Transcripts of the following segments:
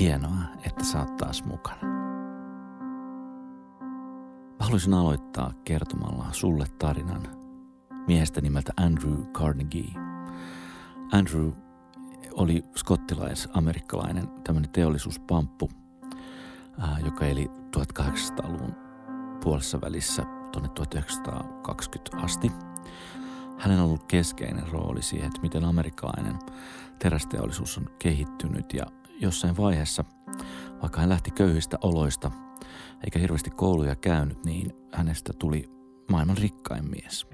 Hienoa, että sä oot taas mukana. Mä haluaisin aloittaa kertomalla sulle tarinan miehestä nimeltä Andrew Carnegie. Andrew oli skottilais-amerikkalainen tämmöinen teollisuuspamppu, joka eli 1800-luvun puolessa välissä tuonne 1920 asti. Hänellä on ollut keskeinen rooli siihen, että miten amerikkalainen terästeollisuus on kehittynyt ja jossain vaiheessa, vaikka hän lähti köyhistä oloista eikä hirveästi kouluja käynyt, niin hänestä tuli maailman rikkain mies.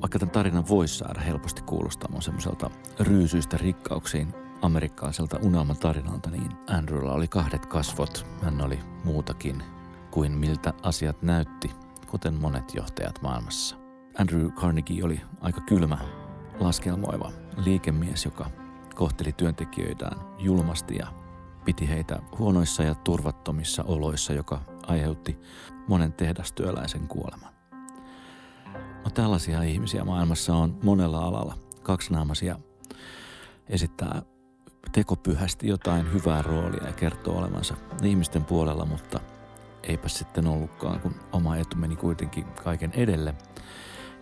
Vaikka tämän tarinan voisi saada helposti kuulostamaan semmoiselta ryysyistä rikkauksiin amerikkalaiselta unelman tarinalta, niin Andrewlla oli kahdet kasvot. Hän oli muutakin kuin miltä asiat näytti, kuten monet johtajat maailmassa. Andrew Carnegie oli aika kylmä, laskelmoiva liikemies, joka kohteli työntekijöitään julmasti ja piti heitä huonoissa ja turvattomissa oloissa, joka aiheutti monen tehdastyöläisen kuoleman. No, tällaisia ihmisiä maailmassa on monella alalla. Kaksinaamaisia esittää tekopyhästi jotain hyvää roolia ja kertoo olevansa ihmisten puolella, mutta eipä sitten ollutkaan, kun oma etu meni kuitenkin kaiken edelle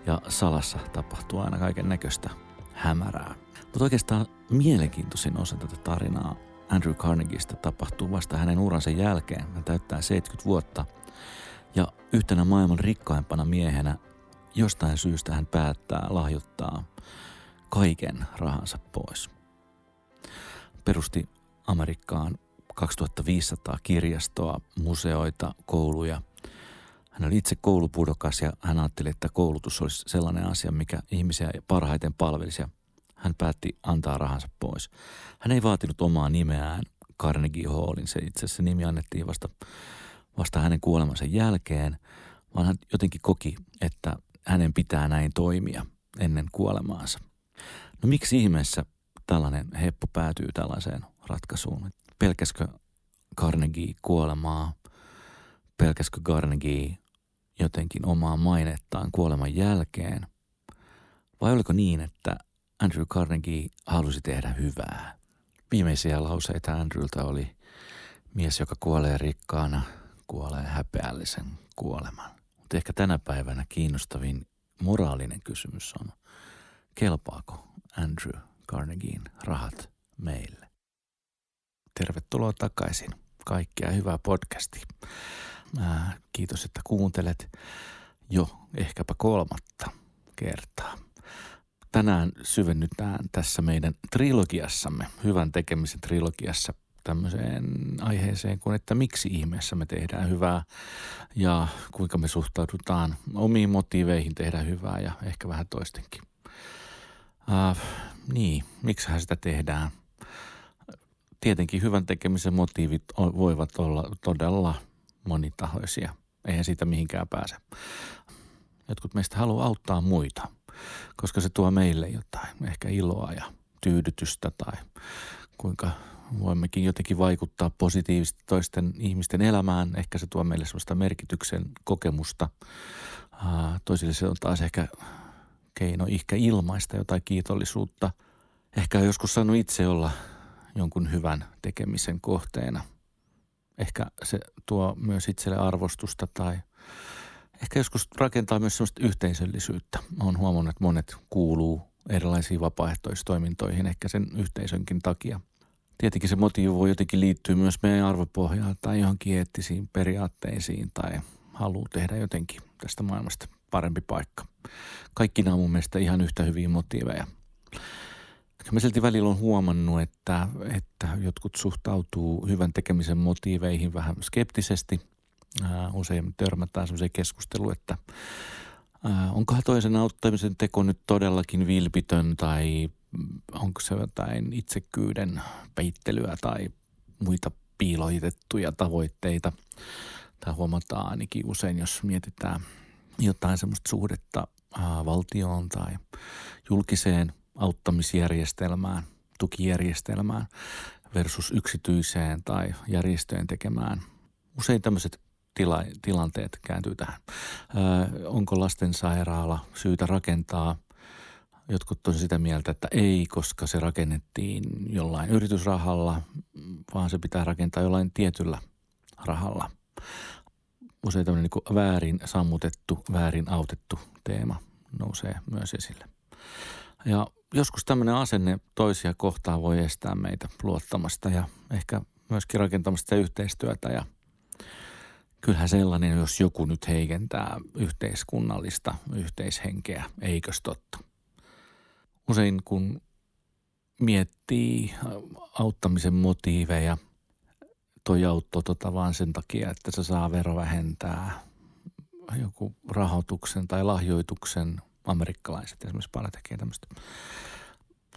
ja salassa tapahtuu aina kaiken näköistä hämärää. Mutta oikeastaan mielenkiintoisin osa tätä tarinaa Andrew Carnegiestä tapahtuu vasta hänen uransa jälkeen. Hän täyttää 70 vuotta ja yhtenä maailman rikkaimpana miehenä jostain syystä hän päättää lahjoittaa kaiken rahansa pois. Perusti Amerikkaan 2500 kirjastoa, museoita, kouluja. Hän oli itse koulupudokas ja hän ajatteli, että koulutus olisi sellainen asia, mikä ihmisiä parhaiten palvelisi. Hän päätti antaa rahansa pois. Hän ei vaatinut omaa nimeään Carnegie Hallin. Se itse asiassa nimi annettiin vasta hänen kuolemansa jälkeen, vaan hän jotenkin koki, että hänen pitää näin toimia ennen kuolemaansa. No miksi ihmeessä tällainen heppu päätyy tällaiseen ratkaisuun? Pelkäskö Carnegie kuolemaa? Pelkäskö Carnegie jotenkin omaa mainettaan kuoleman jälkeen? Vai oliko niin, että Andrew Carnegie halusi tehdä hyvää? Viimeisiä lauseita Andrewlta oli: mies, joka kuolee rikkaana, kuolee häpeällisen kuoleman. Mutta ehkä tänä päivänä kiinnostavin moraalinen kysymys on, kelpaako Andrew Carnegien rahat meille? Tervetuloa takaisin. Kaikkea hyvää podcasti. Kiitos, että kuuntelet jo ehkäpä kolmatta kertaa. Tänään syvennytään tässä meidän trilogiassamme, hyvän tekemisen trilogiassa, tämmöiseen aiheeseen kuin, että miksi ihmeessä me tehdään hyvää ja kuinka me suhtaudutaan omiin motiiveihin tehdä hyvää ja ehkä vähän toistenkin. Miksähän sitä tehdään? Tietenkin hyvän tekemisen motiivit voivat olla todella monitahoisia. Eihän siitä mihinkään pääse. Jotkut meistä haluaa auttaa muita, koska se tuo meille jotain, ehkä iloa ja tyydytystä tai kuinka voimmekin jotenkin vaikuttaa positiivisesti toisten ihmisten elämään. Ehkä se tuo meille sellaista merkityksen kokemusta. Toisille se on taas ehkä keino ehkä ilmaista jotain kiitollisuutta. Ehkä on joskus saanut itse olla jonkun hyvän tekemisen kohteena. Ehkä se tuo myös itselle arvostusta tai ehkä joskus rakentaa myös sellaista yhteisöllisyyttä. Olen huomannut, että monet kuuluu erilaisiin vapaaehtoistoimintoihin ehkä sen yhteisönkin takia. Tietenkin se motiivi voi jotenkin liittyä myös meidän arvopohjaan tai johonkin eettisiin periaatteisiin tai haluaa tehdä jotenkin tästä maailmasta parempi paikka. Kaikki nämä on mun mielestä ihan yhtä hyviä motiiveja. Mä silti välillä olen huomannut, että jotkut suhtautuu hyvän tekemisen motiiveihin vähän skeptisesti. Usein törmätään sellaiseen keskusteluun, että onkohan toisen auttamisen teko nyt todellakin vilpitön tai onko se jotain itsekyyden peittelyä tai muita piiloitettuja tavoitteita. Tämä huomataan ainakin usein, jos mietitään jotain sellaista suhdetta valtioon tai julkiseen auttamisjärjestelmään, tukijärjestelmään versus yksityiseen tai järjestöjen tekemään. Usein tämmöiset tilanteet kääntyy tähän. Onko lastensairaala syytä rakentaa Jotkut on sitä mieltä, että ei, koska se rakennettiin jollain yritysrahalla, vaan se pitää rakentaa jollain tietyllä rahalla. Usein tämmöinen niin väärin sammutettu, väärin autettu teema nousee myös esille. Ja joskus tämmöinen asenne toisia kohtaan voi estää meitä luottamasta ja ehkä myöskin rakentamasta yhteistyötä. Ja kyllähän sellainen, jos joku nyt heikentää yhteiskunnallista yhteishenkeä, eikös totta? Usein kun miettii auttamisen motiiveja, toi auttoi vaan sen takia, että se saa verovähentää joku rahoituksen tai lahjoituksen. Amerikkalaiset esimerkiksi paljon tekee tämmöistä.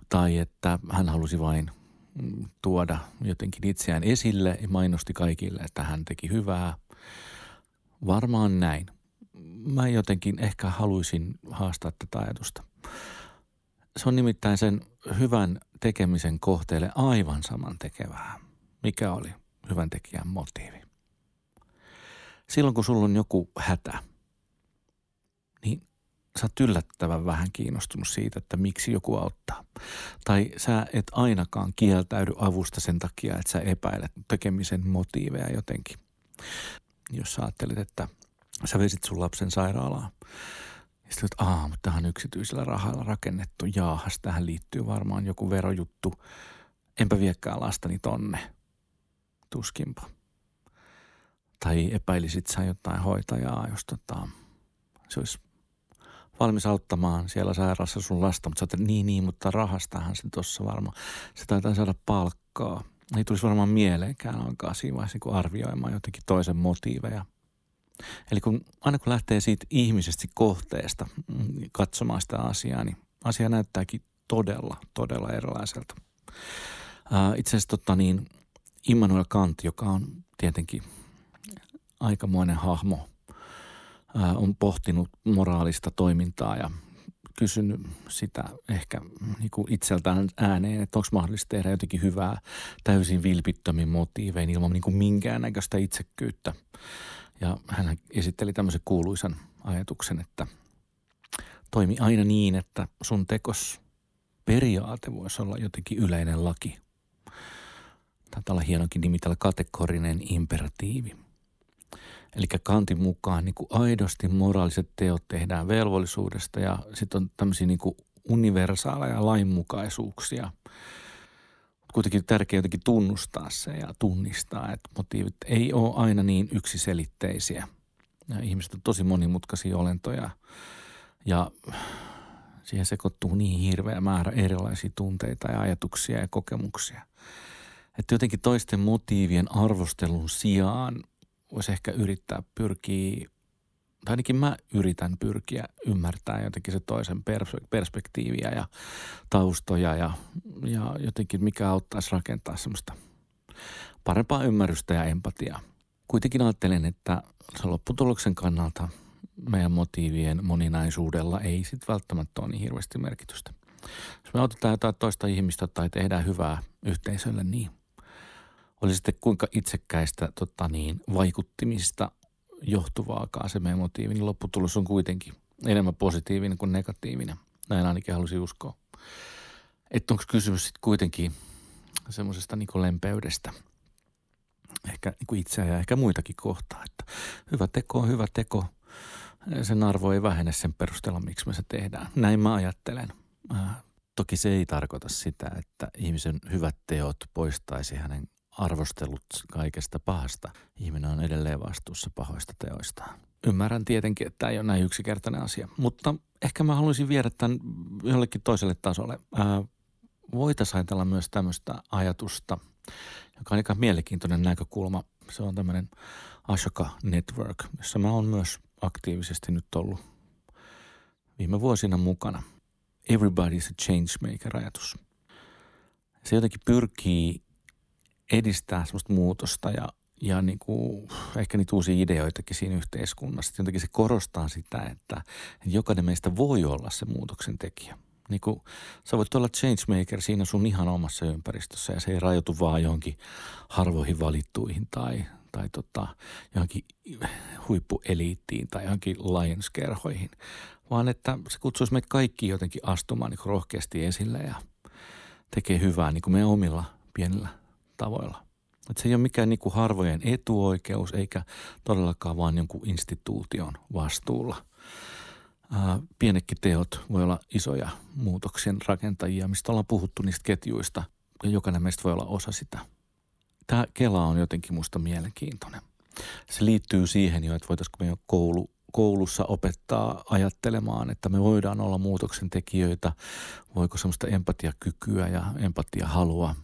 Tai että hän halusi vain tuoda jotenkin itseään esille ja mainosti kaikille, että hän teki hyvää. Varmaan näin. Mä jotenkin ehkä haluaisin haastaa tätä ajatusta. Se on nimittäin sen hyvän tekemisen kohteelle aivan saman tekevää. Mikä oli hyvän tekijän motiivi? Silloin kun sulla on joku hätä, niin sä oot yllättävän vähän kiinnostunut siitä, että miksi joku auttaa. Tai sä et ainakaan kieltäydy avusta sen takia, että sä epäilet tekemisen motiiveja jotenkin. Jos sä ajattelet, että sä vesit sun lapsen sairaalaan, ja sitten olet, mutta tähän yksityisellä rahalla rakennettu, jaahas, tähän liittyy varmaan joku verojuttu. Enpä viekään lastani tonne, tuskinpa. Tai epäilisit sä jotain hoitajaa, jos se olisi valmis auttamaan siellä sairaalassa sun lasta, mutta sä ajattelet, niin, mutta rahastahan se tuossa varmaan. Se taitaa saada palkkaa. Ei tulisi varmaan mieleenkään alkaa siinä vaiheessa niin arvioimaan jotenkin toisen motiiveja. Eli aina kun lähtee siitä ihmisestä kohteesta katsomaan sitä asiaa, niin asia näyttääkin todella, todella erilaiselta. Itse asiassa Immanuel Kant, joka on tietenkin aikamoinen hahmo, on pohtinut moraalista toimintaa ja kysynyt sitä ehkä niin itseltään ääneen, että onko mahdollista tehdä jotenkin hyvää täysin vilpittömin motiivein ilman niin minkäännäköistä itsekkyyttä. Ja hän esitteli tämmöisen kuuluisan ajatuksen, että toimi aina niin, että sun tekos periaate voisi olla jotenkin yleinen laki. Taitaa olla hienonkin nimi tällä kategorinen imperatiivi. Eli Kantin mukaan niin kuin aidosti moraaliset teot tehdään velvollisuudesta ja sitten on tämmöisiä niin kuin universaaleja lainmukaisuuksia. Kuitenkin tärkeää jotenkin tunnustaa se ja tunnistaa, että motiivit ei ole aina niin yksiselitteisiä. Ja ihmiset on tosi monimutkaisia olentoja ja siihen sekoittuu niin hirveä määrä erilaisia tunteita ja ajatuksia ja kokemuksia. Että jotenkin toisten motiivien arvostelun sijaan voisi ehkä pyrkiä, tai ainakin mä yritän pyrkiä ymmärtämään jotenkin se toisen perspektiiviä ja taustoja ja jotenkin mikä auttaisi rakentaa semmoista parempaa ymmärrystä ja empatiaa. Kuitenkin ajattelen, että se lopputuloksen kannalta meidän motiivien moninaisuudella ei sitten välttämättä ole niin hirveästi merkitystä. Jos me autetaan jotain toista ihmistä tai tehdään hyvää yhteisölle, niin oli sitten kuinka itsekkäistä vaikuttimista johtuvaakaan se meidän motiivi, niin lopputulos on kuitenkin enemmän positiivinen kuin negatiivinen. Näin ainakin halusin uskoa. Että onko kysymys sitten kuitenkin semmoisesta lempeydestä, ehkä itseä ja ehkä muitakin kohtaa, että hyvä teko on hyvä teko. Sen arvo ei vähene sen perusteella, miksi me se tehdään. Näin mä ajattelen. Toki se ei tarkoita sitä, että ihmisen hyvät teot poistaisi hänen arvostelut kaikesta pahasta. Ihminen on edelleen vastuussa pahoista teoistaan. Ymmärrän tietenkin, että tämä ei ole näin yksinkertainen asia, mutta ehkä mä haluaisin viedä tämän jollekin toiselle tasolle. Voitaisiin ajatella myös tämmöistä ajatusta, joka on aika mielenkiintoinen näkökulma. Se on tämmöinen Ashoka Network, jossa mä oon myös aktiivisesti nyt ollut viime vuosina mukana. Everybody's a changemaker-ajatus. Se jotenkin pyrkii edistää semmoista muutosta ja ehkä niitä uusia ideoitakin siinä yhteiskunnassa. Jotenkin se korostaa sitä, että jokainen meistä voi olla se muutoksen tekijä. Sä voit olla changemaker siinä sun ihan omassa ympäristössä ja se ei rajoitu vaan johonkin harvoihin valittuihin tai johonkin huippueliittiin tai johonkin Lions-kerhoihin, vaan että se kutsuisi meitä kaikki jotenkin astumaan niin rohkeasti esille ja tekee hyvää niin kuin meidän omilla pienillä tavoilla. Että se ei ole mikään niin kuin harvojen etuoikeus eikä todellakaan vaan jonkun instituution vastuulla. Pienetkin teot voi olla isoja muutoksien rakentajia, mistä ollaan puhuttu niistä ketjuista ja jokainen meistä voi olla osa sitä. Tämä Kela on jotenkin musta mielenkiintoinen. Se liittyy siihen jo, että voitaisiinko me jo koulussa opettaa ajattelemaan, että me voidaan olla muutoksen tekijöitä. Voiko semmoista empatiakykyä ja empatiahalua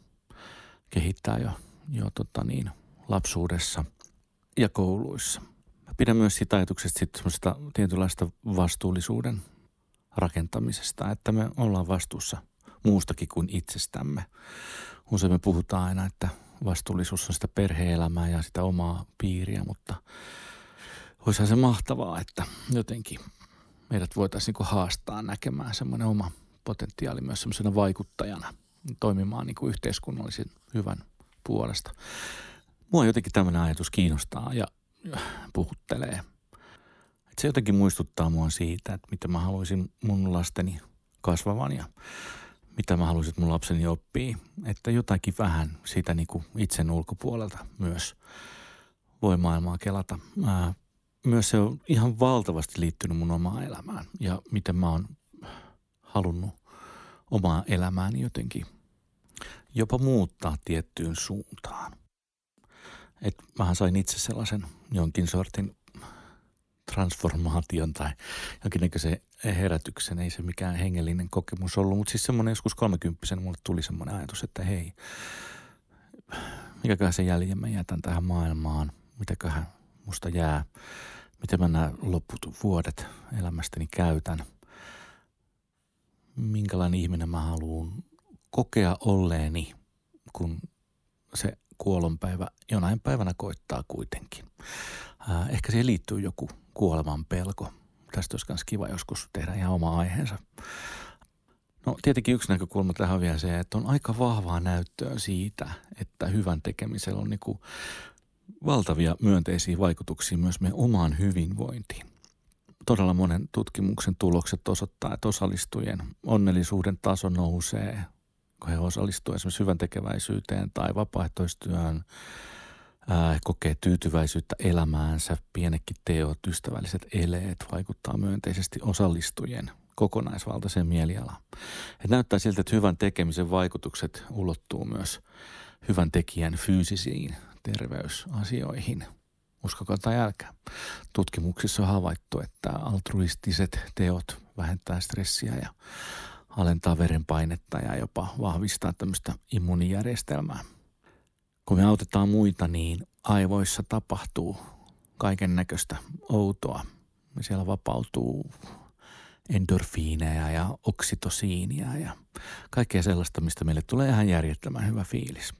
kehittää jo lapsuudessa ja kouluissa. Pidän myös sitä ajatuksesta semmoista tietynlaista vastuullisuuden rakentamisesta, että me ollaan vastuussa muustakin kuin itsestämme. Usein me puhutaan aina, että vastuullisuus on sitä perhe-elämää ja sitä omaa piiriä, mutta olisihan se mahtavaa, että jotenkin meidät voitaisiin niin haastaa näkemään semmoinen oma potentiaali myös semmoisena vaikuttajana, toimimaan niin yhteiskunnallisen hyvän puolesta. Mua jotenkin tämmöinen ajatus kiinnostaa ja puhuttelee. Et se jotenkin muistuttaa mua siitä, että mitä mä haluaisin mun lasteni kasvavan ja mitä mä haluaisin, että mun lapseni oppii. Että jotakin vähän siitä niin kuin itsen ulkopuolelta myös voi maailmaa kelata. Myös se on ihan valtavasti liittynyt mun omaan elämään ja miten mä oon halunnut omaa elämääni jotenkin jopa muuttaa tiettyyn suuntaan. Että mähän sain itse sellaisen jonkin sortin transformaation tai jonkinnäköisen herätyksen. Ei se mikään hengellinen kokemus ollut, mutta siis semmoinen joskus 30-vuotiaana mulle tuli semmoinen ajatus, että hei, mikäköhän se jäljen mä jätän tähän maailmaan, mitäköhän musta jää, miten mä nämä loput vuodet elämästäni käytän, minkälainen ihminen mä haluan kokea olleeni, kun se kuolonpäivä jonain päivänä koittaa kuitenkin. Ehkä siihen liittyy joku kuoleman pelko. Tästä olisi myös kiva joskus tehdä ihan oma aiheensa. No tietenkin yksi näkökulma tähän on vielä se, että on aika vahvaa näyttöä siitä, että hyvän tekemisellä on niinku valtavia myönteisiä vaikutuksia myös meidän omaan hyvinvointiin. Todella monen tutkimuksen tulokset osoittaa, että osallistujien onnellisuuden taso nousee, kun he osallistuvat esimerkiksi hyväntekeväisyyteen tai vapaaehtoistyöhön, kokee tyytyväisyyttä elämäänsä, pienetkin teot, ystävälliset eleet vaikuttaa myönteisesti osallistujien kokonaisvaltaiseen mielialaan. Et näyttää siltä, että hyvän tekemisen vaikutukset ulottuu myös hyvän tekijän fyysisiin terveysasioihin. Uskokaa tai älkää. Tutkimuksissa on havaittu, että altruistiset teot vähentää stressiä ja alentaa verenpainetta ja jopa vahvistaa tämmöistä immuunijärjestelmää. Kun me autetaan muita, niin aivoissa tapahtuu kaiken näköistä outoa. Siellä vapautuu endorfiineja ja oksitosiinia ja kaikkea sellaista, mistä meille tulee ihan järjettömän hyvä fiilis.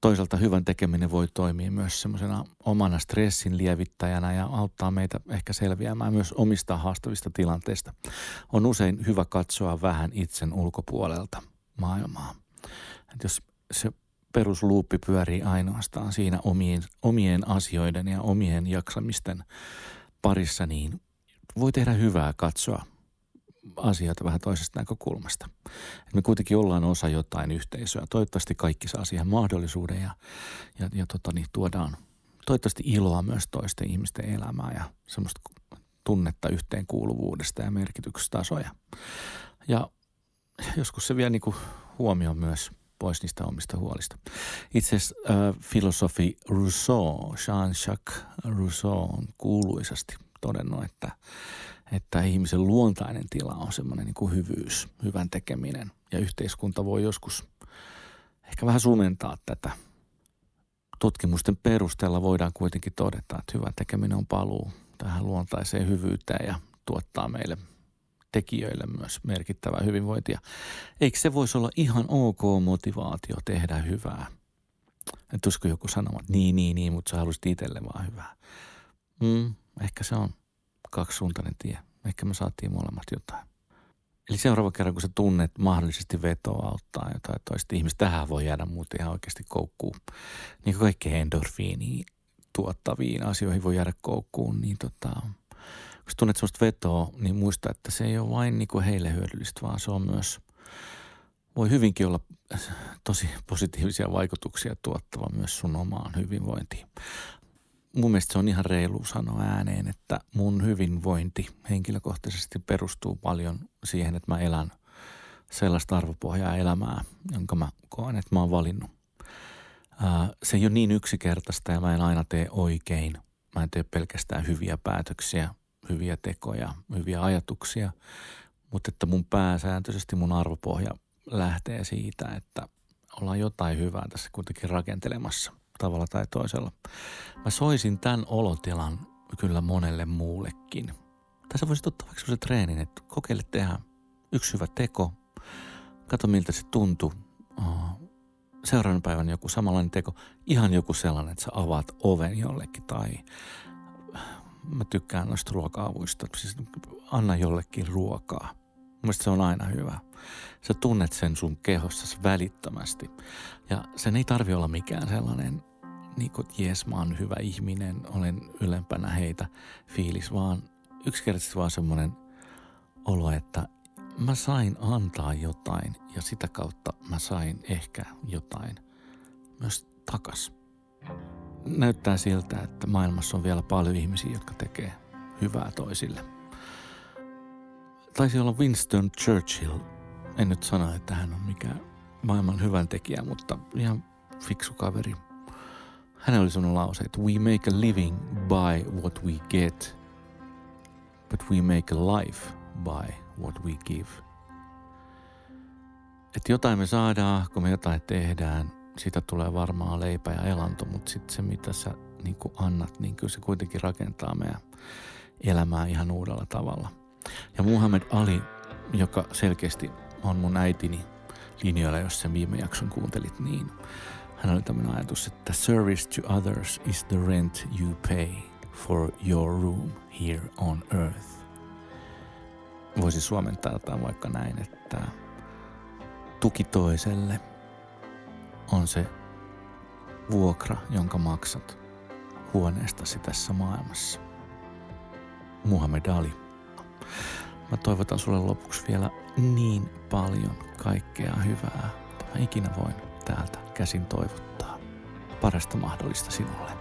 Toisaalta hyvän tekeminen voi toimia myös semmoisena omana stressin lievittäjänä ja auttaa meitä ehkä selviämään myös omista haastavista tilanteista. On usein hyvä katsoa vähän itsen ulkopuolelta maailmaa. Et jos se perusluuppi pyörii ainoastaan siinä omien asioiden ja omien jaksamisten parissa, niin voi tehdä hyvää katsoa asioita vähän toisesta näkökulmasta. Me kuitenkin ollaan osa jotain yhteisöä. Toivottavasti kaikki saa siihen mahdollisuuden ja tuodaan toivottavasti iloa myös toisten ihmisten elämään ja semmoista tunnetta yhteenkuuluvuudesta ja merkityksestäsoja. Ja joskus se vie niinku huomioon myös pois niistä omista huolista. Itse asiassa filosofi Rousseau, Jean-Jacques Rousseau on kuuluisasti todennut, että ihmisen luontainen tila on semmoinen niin kuin hyvyys, hyvän tekeminen. Ja yhteiskunta voi joskus ehkä vähän sumentaa tätä. Tutkimusten perusteella voidaan kuitenkin todeta, että hyvän tekeminen on paluu tähän luontaiseen hyvyyteen ja tuottaa meille tekijöille myös merkittävää hyvinvointia. Eikö se voisi olla ihan ok motivaatio tehdä hyvää? Että olisiko joku sanomaan, että niin, mutta sä haluaisit itselle vaan hyvää. Ehkä se on kaksisuuntainen tie. Ehkä me saatiin molemmat jotain. Eli seuraava kerran, kun sä tunnet mahdollisesti vetoa auttaa jotain toista ihmistä, tähän voi jäädä muuten ihan oikeasti koukkuun. Niin kuin kaikkeen endorfiiniin tuottaviin asioihin voi jäädä koukkuun, niin kun jos tunnet sellaista vetoa, niin muista, että se ei ole vain niin kuin heille hyödyllistä, vaan se on myös, voi hyvinkin olla tosi positiivisia vaikutuksia tuottava myös sun omaan hyvinvointiin. Mun mielestä se on ihan reilu sanoa ääneen, että mun hyvinvointi henkilökohtaisesti perustuu paljon siihen, että mä elän sellaista arvopohjaa elämää, jonka mä koen, että mä oon valinnut. Se ei ole niin yksinkertaista ja mä en aina tee oikein. Mä en tee pelkästään hyviä päätöksiä, hyviä tekoja, hyviä ajatuksia, mutta että mun pääsääntöisesti mun arvopohja lähtee siitä, että ollaan jotain hyvää tässä kuitenkin rakentelemassa tavalla tai toisella. Mä soisin tämän olotilan kyllä monelle muullekin. Tässä voisit ottaa vaikka sellaisen treenin, että kokeile tehdä yksi hyvä teko, kato miltä se tuntuu. Seuraavan päivän joku samanlainen teko, ihan joku sellainen, että sä avaat oven jollekin tai mä tykkään noista ruoka-avuista, siis anna jollekin ruokaa. Mielestäni se on aina hyvä. Sä tunnet sen sun kehossasi välittömästi ja sen ei tarvi olla mikään sellainen, niin kuin jees mä oon hyvä ihminen, olen ylempänä heitä fiilis, vaan yksinkertaisesti vaan semmoinen olo, että mä sain antaa jotain ja sitä kautta mä sain ehkä jotain myös takas. Näyttää siltä, että maailmassa on vielä paljon ihmisiä, jotka tekee hyvää toisille. Taisi olla Winston Churchill. En nyt sano, että hän on mikään maailman hyvän tekijä, mutta ihan fiksu kaveri. Hänellä oli sellainen lause, että we make a living by what we get, but we make a life by what we give. Että jotain me saadaan, kun me jotain tehdään, siitä tulee varmaan leipä ja elanto, mutta sitten se, mitä sä niin kuin annat, niin kyllä se kuitenkin rakentaa meidän elämää ihan uudella tavalla. Ja Muhammad Ali, joka selkeästi on mun äitini linjoilla, jos sen viime jakson kuuntelit, niin hän oli tämmöinen ajatus, että service to others is the rent you pay for your room here on earth. Voisi suomentaa jotain vaikka näin, että tuki toiselle on se vuokra, jonka maksat huoneestasi tässä maailmassa. Muhammad Ali. Mä toivotan sulle lopuksi vielä niin paljon kaikkea hyvää, että mä ikinä voin täältä käsin toivottaa parasta mahdollista sinulle.